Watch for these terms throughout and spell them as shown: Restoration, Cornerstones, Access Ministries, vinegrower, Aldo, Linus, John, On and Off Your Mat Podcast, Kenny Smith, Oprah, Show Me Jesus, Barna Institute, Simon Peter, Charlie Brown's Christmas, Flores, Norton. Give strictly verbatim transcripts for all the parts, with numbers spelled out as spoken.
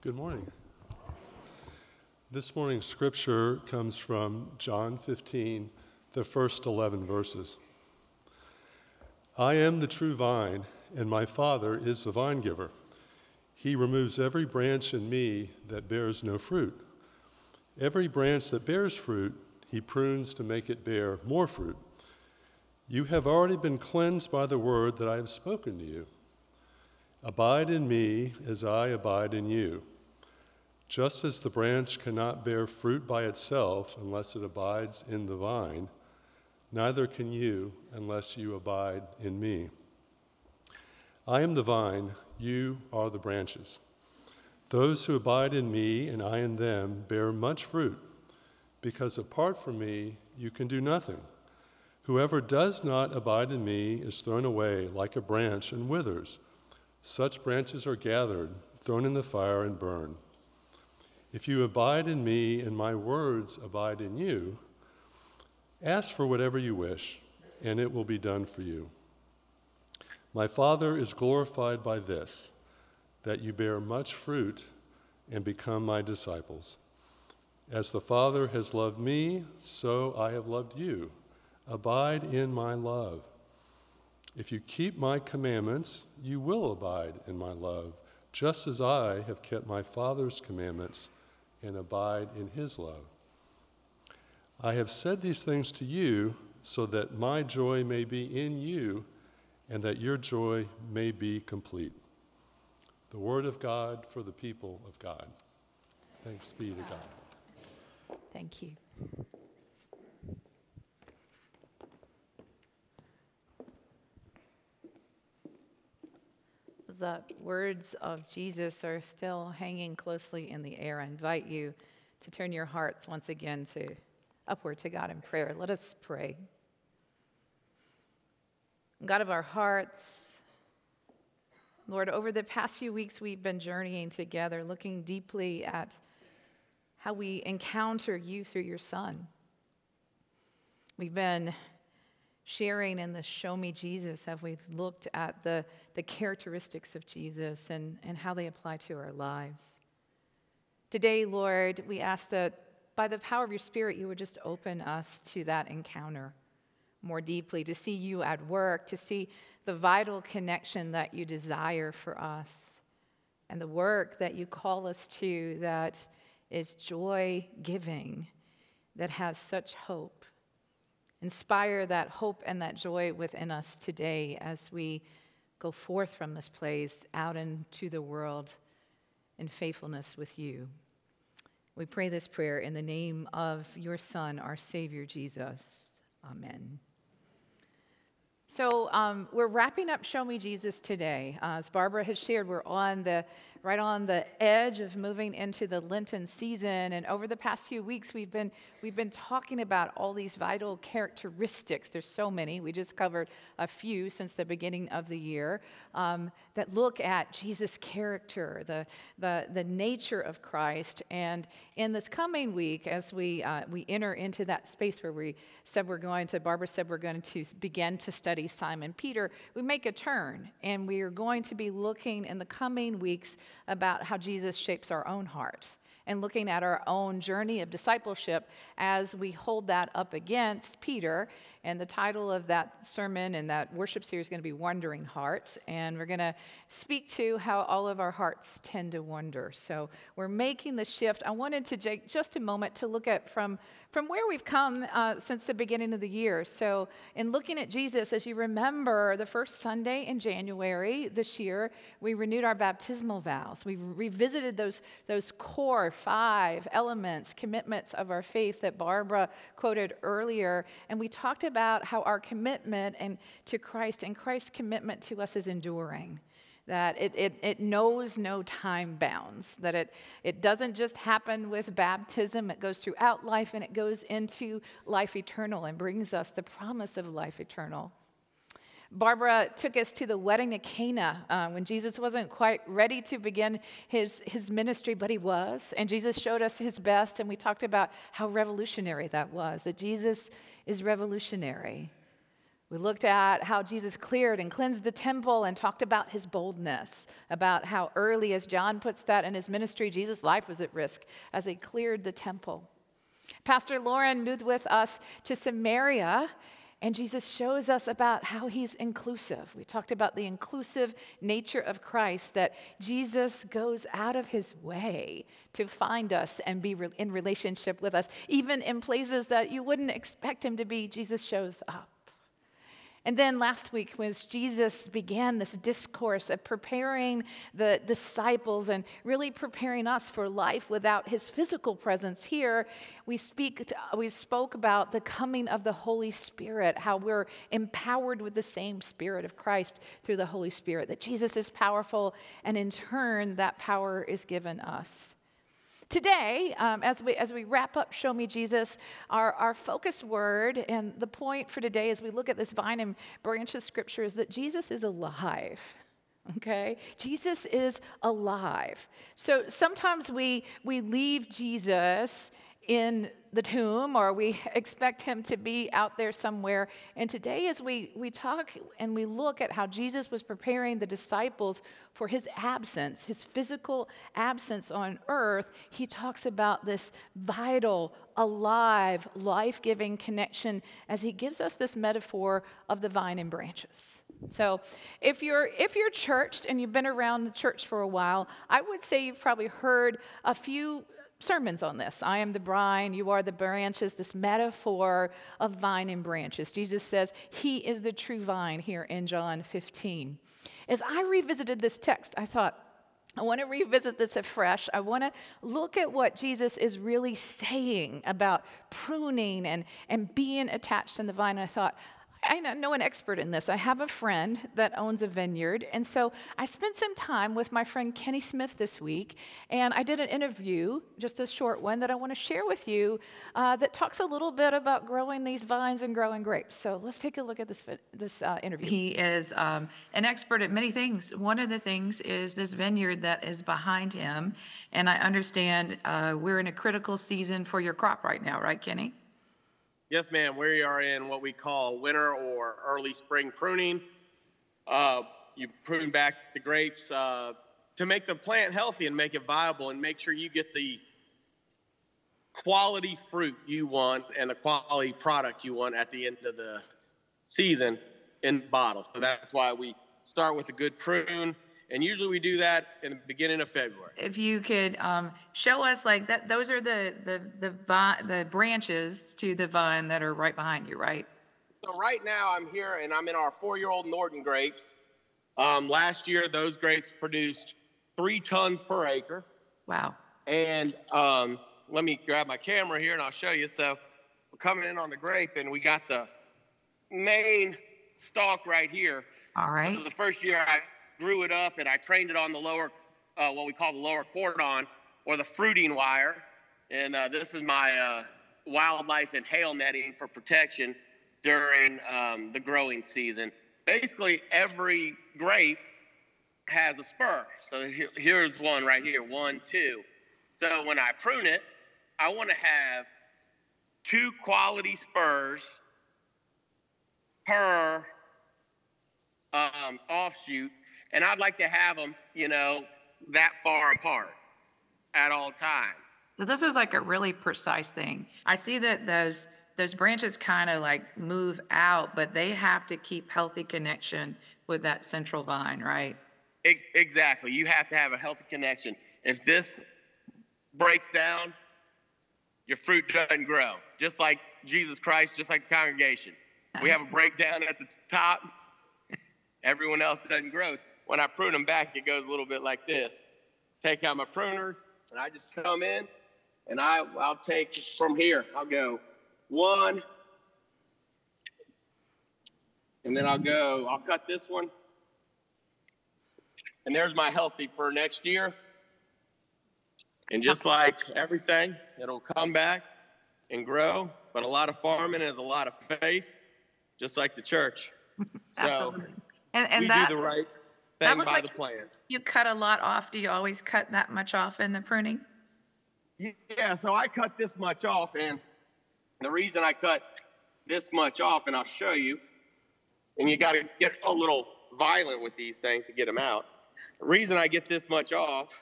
Good morning. This morning's scripture comes from John fifteen, the first eleven verses. I am the true vine, and my Father is the vinegiver. He removes every branch in me that bears no fruit. Every branch that bears fruit, he prunes to make it bear more fruit. You have already been cleansed by the word that I have spoken to you. Abide in me as I abide in you. Just as the branch cannot bear fruit by itself unless it abides in the vine, neither can you unless you abide in me. I am the vine, you are the branches. Those who abide in me and I in them bear much fruit, because apart from me you can do nothing. Whoever does not abide in me is thrown away like a branch and withers. Such branches are gathered, thrown in the fire, and burned. If you abide in me and my words abide in you, ask for whatever you wish, and it will be done for you. My Father is glorified by this, that you bear much fruit and become my disciples. As the Father has loved me, so I have loved you. Abide in my love. If you keep my commandments, you will abide in my love, just as I have kept my Father's commandments and abide in his love. I have said these things to you so that my joy may be in you and that your joy may be complete. The word of God for the people of God. Thanks be to God. Thank you. The words of Jesus are still hanging closely in the air. I invite you to turn your hearts once again to upward to God in prayer. Let us pray. God of our hearts, Lord, over the past few weeks we've been journeying together, looking deeply at how we encounter you through your Son. We've been sharing in the Show Me Jesus, have we looked at the, the characteristics of Jesus and, and how they apply to our lives. Today, Lord, we ask that by the power of your Spirit, you would just open us to that encounter more deeply, to see you at work, to see the vital connection that you desire for us and the work that you call us to that is joy-giving, that has such hope. Inspire that hope and that joy within us today as we go forth from this place out into the world in faithfulness with you. We pray this prayer in the name of your Son, our Savior, Jesus. Amen. So um, we're wrapping up Show Me Jesus today. Uh, as Barbara has shared, we're on the right on the edge of moving into the Lenten season, and over the past few weeks, we've been we've been talking about all these vital characteristics. There's so many. We just covered a few since the beginning of the year um, that look at Jesus' character, the the the nature of Christ. And in this coming week, as we uh, we enter into that space where we said we're going to, Barbara said we're going to begin to study Simon Peter, we make a turn, and we are going to be looking in the coming weeks about how Jesus shapes our own heart and looking at our own journey of discipleship as we hold that up against Peter. And the title of that sermon and that worship series is going to be Wondering Heart, and we're going to speak to how all of our hearts tend to wonder. So we're making the shift. I wanted to take just a moment to look at from from where we've come uh, since the beginning of the year. So in looking at Jesus, as you remember, the first Sunday in January this year, we renewed our baptismal vows. We revisited those those core five elements, commitments of our faith that Barbara quoted earlier, and we talked about about how our commitment and to Christ and Christ's commitment to us is enduring, that it it, it knows no time bounds, that it, it doesn't just happen with baptism. It goes throughout life, and it goes into life eternal and brings us the promise of life eternal. Barbara took us to the wedding at Cana uh, when Jesus wasn't quite ready to begin his, his ministry, but he was. And Jesus showed us his best, and we talked about how revolutionary that was, that Jesus is revolutionary. We looked at how Jesus cleared and cleansed the temple and talked about his boldness, about how early, as John puts that in his ministry, Jesus' life was at risk as they cleared the temple. Pastor Lauren moved with us to Samaria, and Jesus shows us about how he's inclusive. We talked about the inclusive nature of Christ, that Jesus goes out of his way to find us and be re- in relationship with us. Even in places that you wouldn't expect him to be, Jesus shows up. And then last week, when Jesus began this discourse of preparing the disciples and really preparing us for life without his physical presence here, we speak to, we spoke about the coming of the Holy Spirit, how we're empowered with the same Spirit of Christ through the Holy Spirit, that Jesus is powerful, and in turn, that power is given us. Today, um, as we as we wrap up Show Me Jesus, our, our focus word and the point for today as we look at this vine and branches scripture is that Jesus is alive, okay? Jesus is alive. So sometimes we we leave Jesus in the tomb, or we expect him to be out there somewhere. And today as we, we talk and we look at how Jesus was preparing the disciples for his absence, his physical absence on earth, he talks about this vital, alive, life-giving connection as he gives us this metaphor of the vine and branches. So if you're if you're churched and you've been around the church for a while, I would say you've probably heard a few sermons on this. I am the vine, you are the branches, this metaphor of vine and branches. Jesus says he is the true vine here in John fifteen. As I revisited this text, I thought, I want to revisit this afresh. I want to look at what Jesus is really saying about pruning and, and being attached in the vine. And I thought, I know an expert in this. I have a friend that owns a vineyard, and so I spent some time with my friend Kenny Smith this week, and I did an interview, just a short one, that I want to share with you uh, that talks a little bit about growing these vines and growing grapes. So let's take a look at this this uh, interview. He is um, an expert at many things. One of the things is this vineyard that is behind him, and I understand uh, we're in a critical season for your crop right now, right, Kenny? Yes, ma'am. We are in what we call winter or early spring pruning. Uh, you prune back the grapes uh, to make the plant healthy and make it viable and make sure you get the quality fruit you want and the quality product you want at the end of the season in bottles. So that's why we start with a good prune. And usually we do that in the beginning of February. If you could um, show us, like, that, those are the the the, vine, the branches to the vine that are right behind you, right? So right now I'm here and I'm in our four-year-old Norton grapes. Um, last year those grapes produced three tons per acre. Wow. And um, let me grab my camera here and I'll show you. So we're coming in on the grape and we got the main stalk right here. All right. So the first year I grew it up, and I trained it on the lower, uh, what we call the lower cordon, or the fruiting wire. And uh, this is my uh, wildlife and hail netting for protection during um, the growing season. Basically, every grape has a spur. So he- here's one right here, one, two. So when I prune it, I want to have two quality spurs per um, offshoot. And I'd like to have them, you know, that far apart at all times. So this is like a really precise thing. I see that those those branches kind of like move out, but they have to keep healthy connection with that central vine, right? It, exactly. You have to have a healthy connection. If this breaks down, your fruit doesn't grow. Just like Jesus Christ, just like the congregation. We have a breakdown at the top. Everyone else doesn't grow. When I prune them back, it goes a little bit like this. Take out my pruners, and I just come in, and I, I'll take from here. I'll go one, and then I'll go, I'll cut this one, and there's my healthy for next year. And just like everything, it'll come back and grow, but a lot of farming is a lot of faith, just like the church. Absolutely. So and, and we that, do the right thing by like the plan. You cut a lot off. Do you always cut that much off in the pruning? Yeah, so I cut this much off, and the reason I cut this much off, and I'll show you, and you got to get a little violent with these things to get them out. The reason I get this much off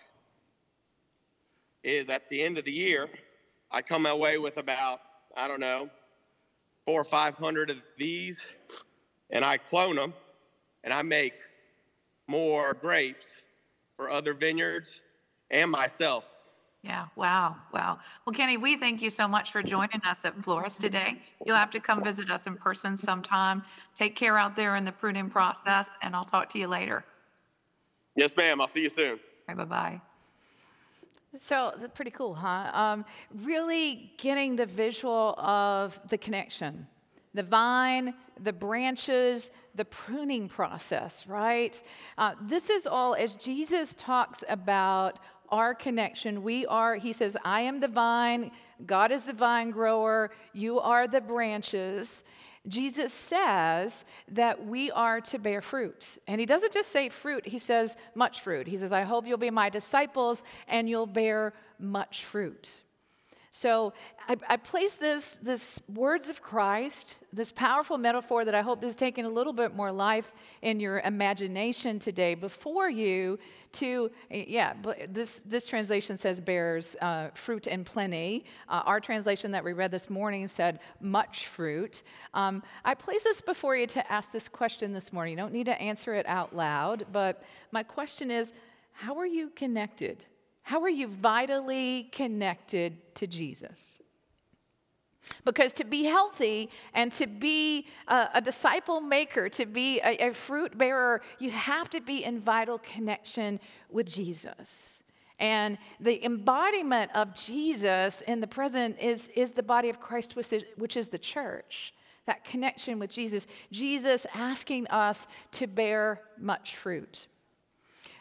is at the end of the year, I come away with about, I don't know, four or five hundred of these, and I clone them, and I make more grapes for other vineyards and myself. Yeah, wow, wow. Well, Kenny, we thank you so much for joining us at Flores today. You'll have to come visit us in person sometime. Take care out there in the pruning process, and I'll talk to you later. Yes, ma'am. I'll see you soon. All right, bye-bye. So it's pretty cool, huh? Um, really getting the visual of the connection, the vine, the branches, the pruning process, right? Uh, this is all, as Jesus talks about our connection, we are, he says, I am the vine, God is the vine grower, you are the branches. Jesus says that we are to bear fruit. And he doesn't just say fruit, he says much fruit. He says, I hope you'll be my disciples and you'll bear much fruit. So I, I place this, this words of Christ, this powerful metaphor that I hope is taking a little bit more life in your imagination today before you to, yeah, this, this translation says bears uh, fruit in plenty. Uh, our translation that we read this morning said much fruit. Um, I place this before you to ask this question this morning. You don't need to answer it out loud, but my question is, how are you connected? How are you vitally connected to Jesus? Because to be healthy and to be a, a disciple maker, to be a, a fruit bearer, you have to be in vital connection with Jesus. And the embodiment of Jesus in the present is, is the body of Christ, which is the church. That connection with Jesus. Jesus asking us to bear much fruit.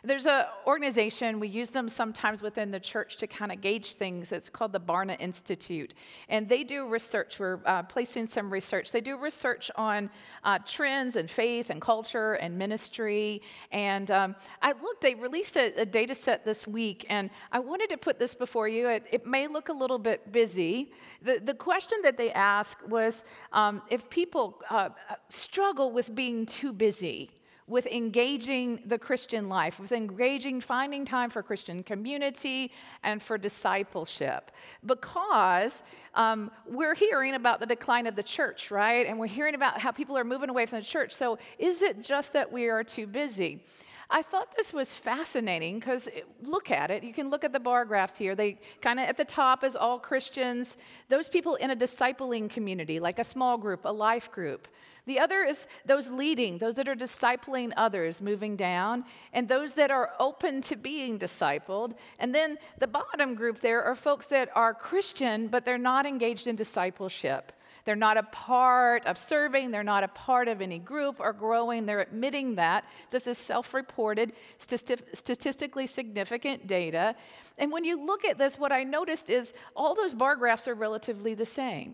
There's an organization, we use them sometimes within the church to kind of gauge things. It's called the Barna Institute. And they do research. We're uh, placing some research. They do research on uh, trends and faith and culture and ministry. And um, I looked, they released a, a data set this week. And I wanted to put this before you. It, it may look a little bit busy. The, the question that they asked was um, if people uh, struggle with being too busy, with engaging the Christian life, with engaging, finding time for Christian community and for discipleship. Because um, we're hearing about the decline of the church, right? And we're hearing about how people are moving away from the church. So is it just that we are too busy? I thought this was fascinating because look at it. You can look at the bar graphs here. They kind of at the top is all Christians, those people in a discipling community, like a small group, a life group. The other is those leading, those that are discipling others, moving down, and those that are open to being discipled. And then the bottom group there are folks that are Christian, but they're not engaged in discipleship. They're not a part of serving. They're not a part of any group or growing. They're admitting that. This is self-reported, statistically significant data. And when you look at this, what I noticed is all those bar graphs are relatively the same.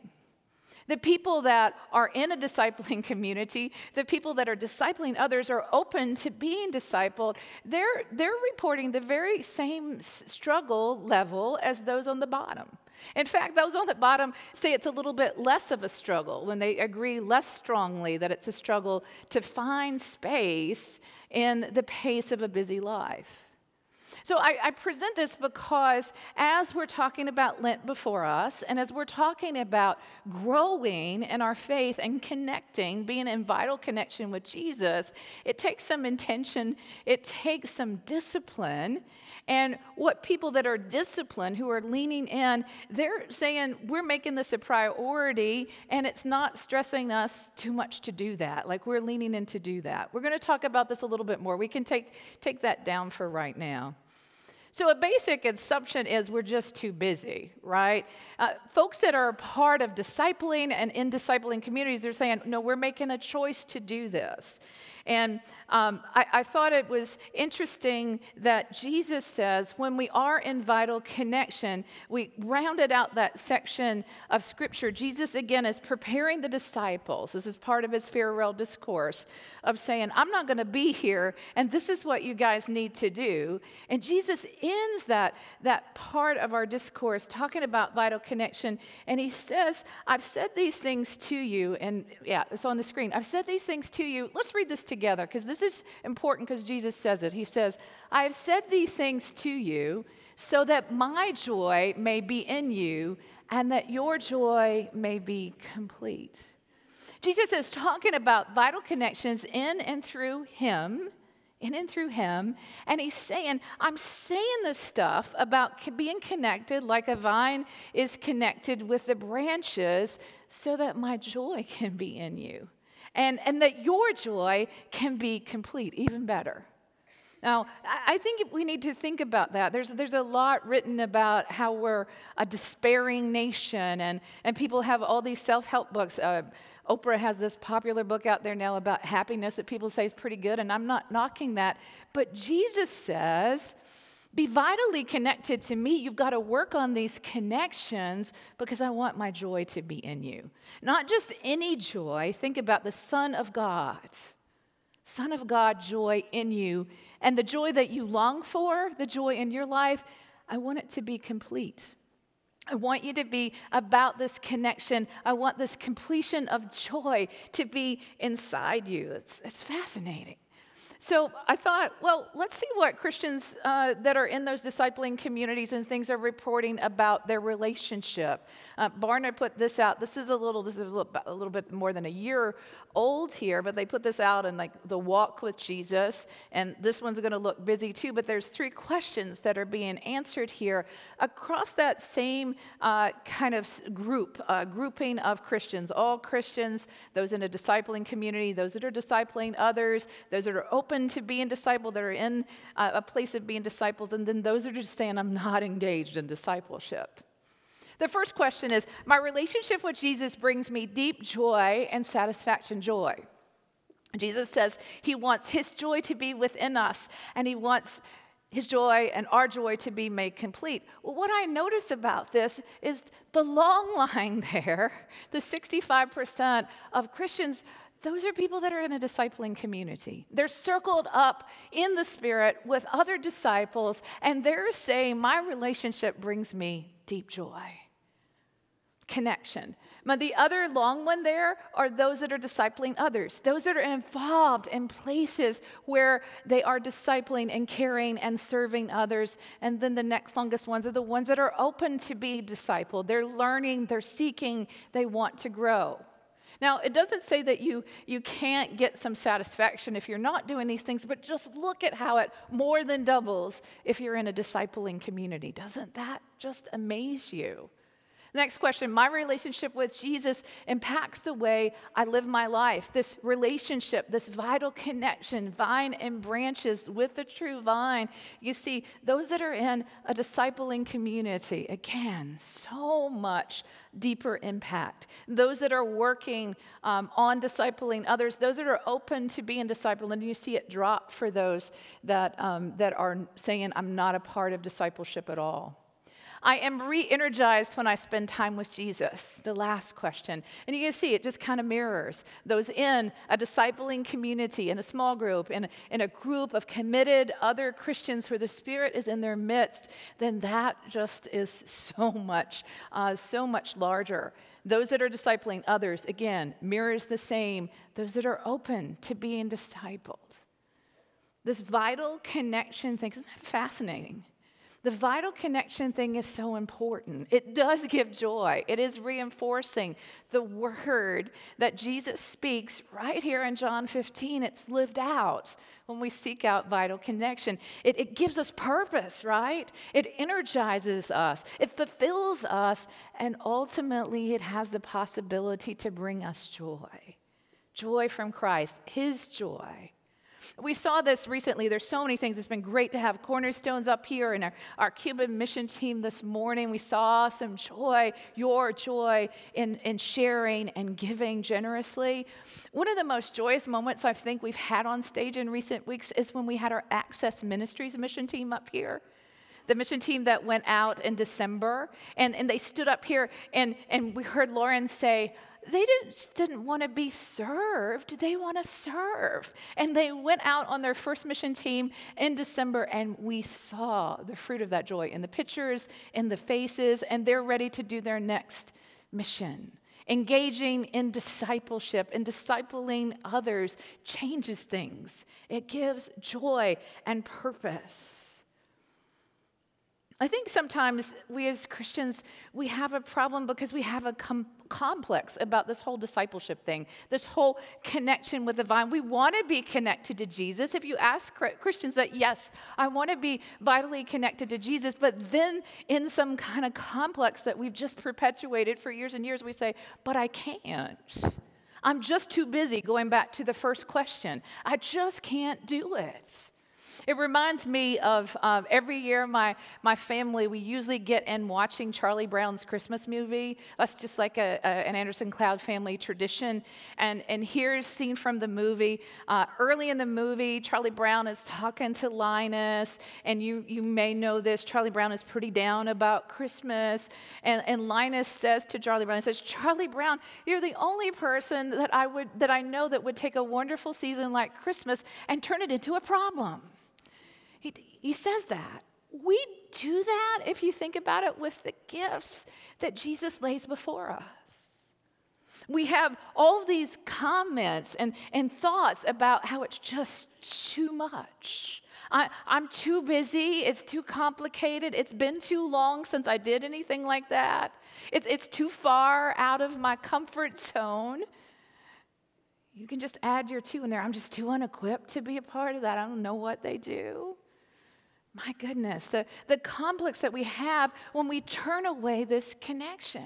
The people that are in a discipling community, the people that are discipling others are open to being discipled. They're, they're reporting the very same struggle level as those on the bottom. In fact, those on the bottom say it's a little bit less of a struggle when they agree less strongly that it's a struggle to find space in the pace of a busy life. So I, I present this because as we're talking about Lent before us, and as we're talking about growing in our faith and connecting, being in vital connection with Jesus, it takes some intention, it takes some discipline. And what people that are disciplined, who are leaning in, they're saying, we're making this a priority, and it's not stressing us too much to do that. Like, we're leaning in to do that. We're going to talk about this a little bit more. We can take, take that down for right now. So a basic assumption is we're just too busy, right? Uh, folks that are a part of discipling and in discipling communities, they're saying, no, we're making a choice to do this. And um, I, I thought it was interesting that Jesus says when we are in vital connection, we rounded out that section of Scripture. Jesus, again, is preparing the disciples. This is part of his farewell discourse of saying, I'm not going to be here, and this is what you guys need to do. And Jesus ends that, that part of our discourse talking about vital connection, and he says, I've said these things to you, and yeah, it's on the screen. I've said these things to you. Let's read this together, because this is important, because Jesus says it. He says, I have said these things to you so that my joy may be in you and that your joy may be complete. Jesus is talking about vital connections in and through him, in and through him, and he's saying, I'm saying this stuff about being connected like a vine is connected with the branches so that my joy can be in you. And and that your joy can be complete, even better. Now, I think we need to think about that. There's there's a lot written about how we're a despairing nation, and, and people have all these self-help books. Uh, Oprah has this popular book out there now about happiness that people say is pretty good, and I'm not knocking that. But Jesus says, be vitally connected to me. You've got to work on these connections because I want my joy to be in you. Not just any joy. Think about the Son of God. Son of God, joy in you. And the joy that you long for, the joy in your life, I want it to be complete. I want you to be about this connection. I want this completion of joy to be inside you. It's, it's fascinating. So I thought, well, let's see what Christians uh, that are in those discipling communities and things are reporting about their relationship. Uh, Barna put this out. This is a little, this is a little, a little bit more than a year old here, but they put this out in like the walk with Jesus, and this one's going to look busy too. But there's three questions that are being answered here across that same uh, kind of group, uh, grouping of Christians. All Christians, those in a discipling community, those that are discipling others, those that are open to being discipled, that are in uh, a place of being discipled, and then those are just saying, I'm not engaged in discipleship. The first question is, my relationship with Jesus brings me deep joy and satisfaction joy. Jesus says he wants his joy to be within us, and he wants his joy and our joy to be made complete. Well, what I notice about this is the long line there, the sixty-five percent of Christians, those are people that are in a discipling community. They're circled up in the Spirit with other disciples, and they're saying, my relationship brings me deep joy. Connection. But the other long one there are those that are discipling others, those that are involved in places where they are discipling and caring and serving others. And then the next longest ones are the ones that are open to be discipled. They're learning, they're seeking, they want to grow. Now, it doesn't say that you, you can't get some satisfaction if you're not doing these things, but just look at how it more than doubles if you're in a discipling community. Doesn't that just amaze you? Next question, my relationship with Jesus impacts the way I live my life. This relationship, this vital connection, vine and branches with the true vine. You see, those that are in a discipling community, again, so much deeper impact. Those that are working um, on discipling others, those that are open to being discipled, and you see it drop for those that, um, that are saying, I'm not a part of discipleship at all. I am re-energized when I spend time with Jesus, the last question. And you can see it just kind of mirrors those in a discipling community, in a small group, in, in a group of committed other Christians where the Spirit is in their midst, then that just is so much, uh, so much larger. Those that are discipling others, again, mirrors the same. Those that are open to being discipled. This vital connection thing, isn't that fascinating? The vital connection thing is so important. It does give joy. It is reinforcing the word that Jesus speaks right here in John fifteen. It's lived out when we seek out vital connection. It, it gives us purpose, right? It energizes us. It fulfills us. And ultimately, it has the possibility to bring us joy. Joy from Christ, his joy. We saw this recently. There's so many things. It's been great to have Cornerstones up here and our, our Cuban mission team this morning. We saw some joy, your joy in, in sharing and giving generously. One of the most joyous moments I think we've had on stage in recent weeks is when we had our Access Ministries mission team up here. The mission team that went out in December, and, and they stood up here, and, and we heard Lauren say, they didn't, didn't want to be served, they want to serve. And they went out on their first mission team in December, and we saw the fruit of that joy in the pictures, in the faces, and they're ready to do their next mission. Engaging in discipleship and discipling others changes things. It gives joy and purpose. I think sometimes we as Christians, we have a problem because we have a com- complex about this whole discipleship thing, this whole connection with the vine. We want to be connected to Jesus. If you ask Christians that, yes, I want to be vitally connected to Jesus, but then in some kind of complex that we've just perpetuated for years and years, we say, but I can't. I'm just too busy, going back to the first question. I just can't do it. It reminds me of um, every year my my family, we usually get in watching Charlie Brown's Christmas movie. That's just like a, a, an Anderson Cloud family tradition. And, and here's scene from the movie. Uh, early in the movie, Charlie Brown is talking to Linus. And you, you may know this. Charlie Brown is pretty down about Christmas. And, and Linus says to Charlie Brown, he says, Charlie Brown, you're the only person that I would that I know that would take a wonderful season like Christmas and turn it into a problem. He, he says that. We do that, if you think about it, with the gifts that Jesus lays before us. We have all these comments and, and thoughts about how it's just too much. I, I'm too busy. It's too complicated. It's been too long since I did anything like that. It's, it's too far out of my comfort zone. You can just add your two in there. I'm just too unequipped to be a part of that. I don't know what they do. My goodness, the, the complex that we have when we turn away this connection.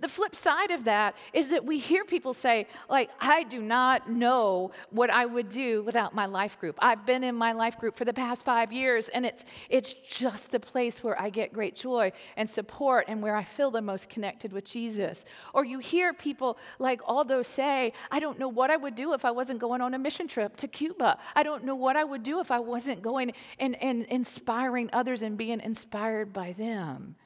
The flip side of that is that we hear people say, like, I do not know what I would do without my life group. I've been in my life group for the past five years, and it's it's just the place where I get great joy and support and where I feel the most connected with Jesus. Or you hear people like Aldo say, I don't know what I would do if I wasn't going on a mission trip to Cuba. I don't know what I would do if I wasn't going and, and inspiring others and being inspired by them.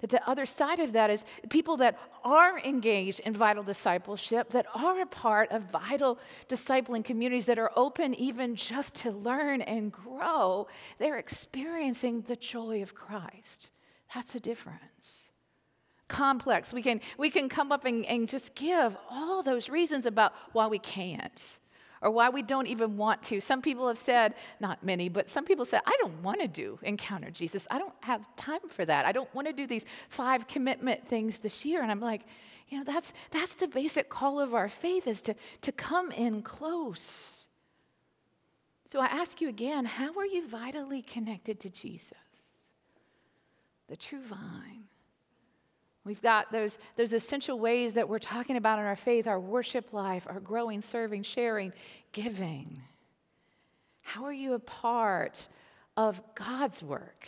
That the other side of that is people that are engaged in vital discipleship, that are a part of vital discipling communities, that are open even just to learn and grow, they're experiencing the joy of Christ. That's a difference. Complex. We can, we can come up and, and just give all those reasons about why we can't or why we don't even want to. Some people have said, not many, but some people said, I don't want to do Encounter Jesus. I don't have time for that. I don't want to do these five commitment things this year. And I'm like, you know, that's that's the basic call of our faith is to, to come in close. So I ask you again, how are you vitally connected to Jesus, the true vine? We've got those, those essential ways that we're talking about in our faith, our worship life, our growing, serving, sharing, giving. How are you a part of God's work,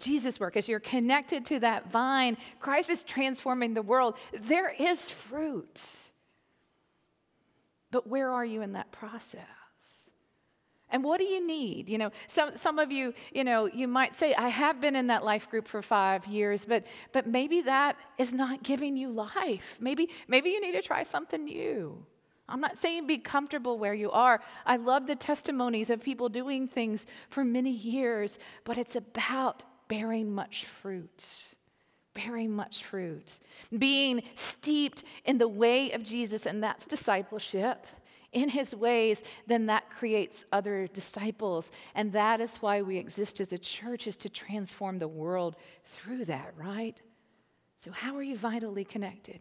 Jesus' work? As you're connected to that vine, Christ is transforming the world. There is fruit. But where are you in that process? And what do you need? You know, some some of you, you know, you might say, I have been in that life group for five years, but but maybe that is not giving you life. Maybe, maybe you need to try something new. I'm not saying be comfortable where you are. I love the testimonies of people doing things for many years, but it's about bearing much fruit. Bearing much fruit. Being steeped in the way of Jesus, and that's discipleship. In his ways, then that creates other disciples. And that is why we exist as a church, is to transform the world through that, right? So how are you vitally connected?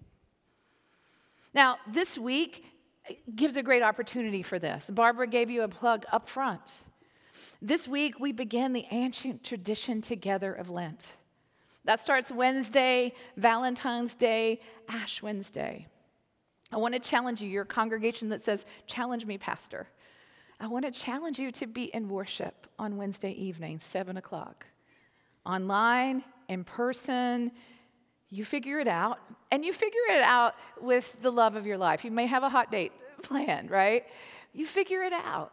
Now, this week gives a great opportunity for this. Barbara gave you a plug up front. This week, we began the ancient tradition together of Lent. That starts Wednesday, Valentine's Day, Ash Wednesday. I want to challenge you, your congregation that says, challenge me, pastor. I want to challenge you to be in worship on Wednesday evening, seven o'clock. Online, in person, you figure it out. And you figure it out with the love of your life. You may have a hot date planned, right? You figure it out.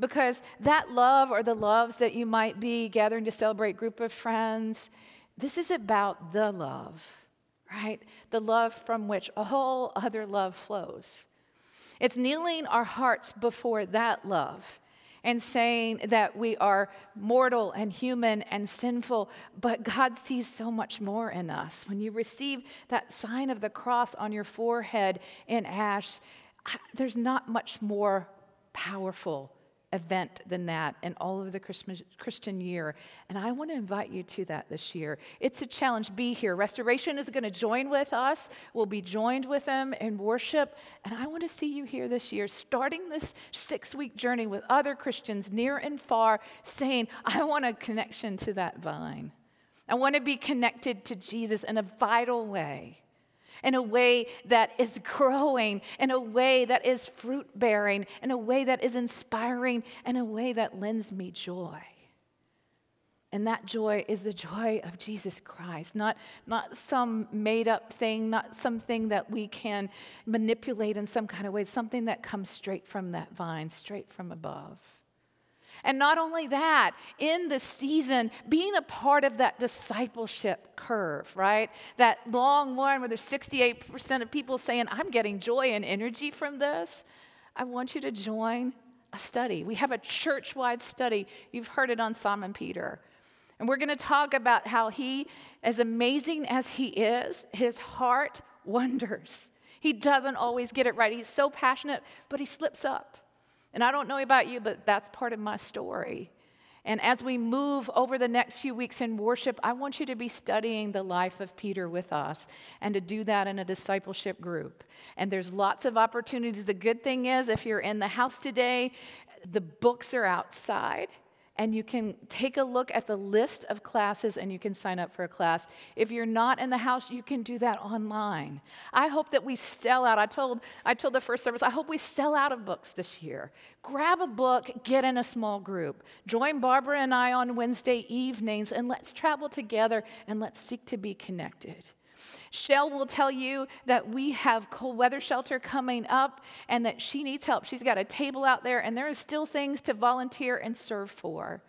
Because that love or the loves that you might be gathering to celebrate group of friends, this is about the love, right? The love from which a whole other love flows. It's kneeling our hearts before that love and saying that we are mortal and human and sinful, but God sees so much more in us. When you receive that sign of the cross on your forehead in ash, there's not much more powerful event than that in all of the Christmas, Christian year. And I want to invite you to that this year. It's a challenge. Be here. Restoration is going to join with us. We'll be joined with them in worship. And I want to see you here this year, starting this six-week journey with other Christians near and far, saying, I want a connection to that vine. I want to be connected to Jesus in a vital way. In a way that is growing, in a way that is fruit-bearing, in a way that is inspiring, in a way that lends me joy. And that joy is the joy of Jesus Christ, not, not some made-up thing, not something that we can manipulate in some kind of way, something that comes straight from that vine, straight from above. And not only that, in this season, being a part of that discipleship curve, right? That long one where there's sixty-eight percent of people saying, I'm getting joy and energy from this. I want you to join a study. We have a church-wide study. You've heard it on Simon Peter. And we're going to talk about how he, as amazing as he is, his heart wonders. He doesn't always get it right. He's so passionate, but he slips up. And I don't know about you, but that's part of my story. And as we move over the next few weeks in worship, I want you to be studying the life of Peter with us and to do that in a discipleship group. And there's lots of opportunities. The good thing is, if you're in the house today, the books are outside. And you can take a look at the list of classes and you can sign up for a class. If you're not in the house, you can do that online. I hope that we sell out. I told I told the first service, I hope we sell out of books this year. Grab a book, get in a small group. Join Barbara and I on Wednesday evenings and let's travel together and let's seek to be connected. Shell will tell you that we have cold weather shelter coming up and that she needs help. She's got a table out there and there are still things to volunteer and serve for.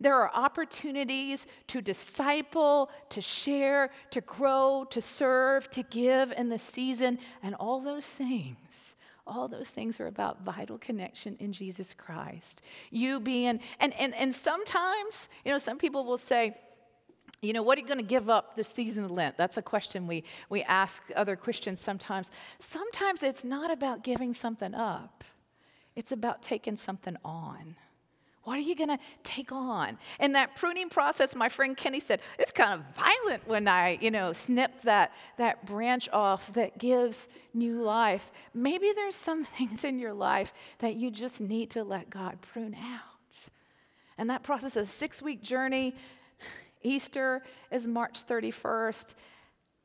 There are opportunities to disciple, to share, to grow, to serve, to give in the season. And all those things, all those things are about vital connection in Jesus Christ. You being, and, and, and sometimes, you know, some people will say, you know, what are you going to give up this season of Lent? That's a question we, we ask other Christians sometimes. Sometimes it's not about giving something up. It's about taking something on. What are you going to take on? In that pruning process, my friend Kenny said, it's kind of violent when I, you know, snip that, that branch off that gives new life. Maybe there's some things in your life that you just need to let God prune out. And that process is a six-week journey. Easter is March thirty-first.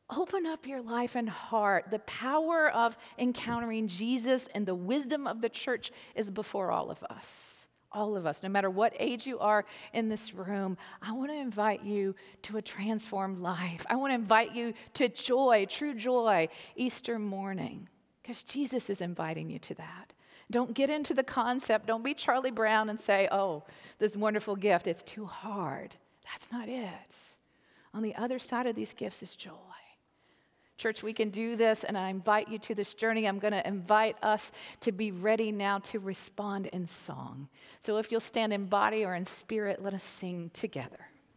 Open up your life and heart. The power of encountering Jesus and the wisdom of the church is before all of us. All of us, no matter what age you are in this room, I want to invite you to a transformed life. I want to invite you to joy, true joy, Easter morning, because Jesus is inviting you to that. Don't get into the concept. Don't be Charlie Brown and say, oh, this wonderful gift, it's too hard. That's not it. On the other side of these gifts is joy. Church, we can do this, and I invite you to this journey. I'm going to invite us to be ready now to respond in song. So if you'll stand in body or in spirit, let us sing together.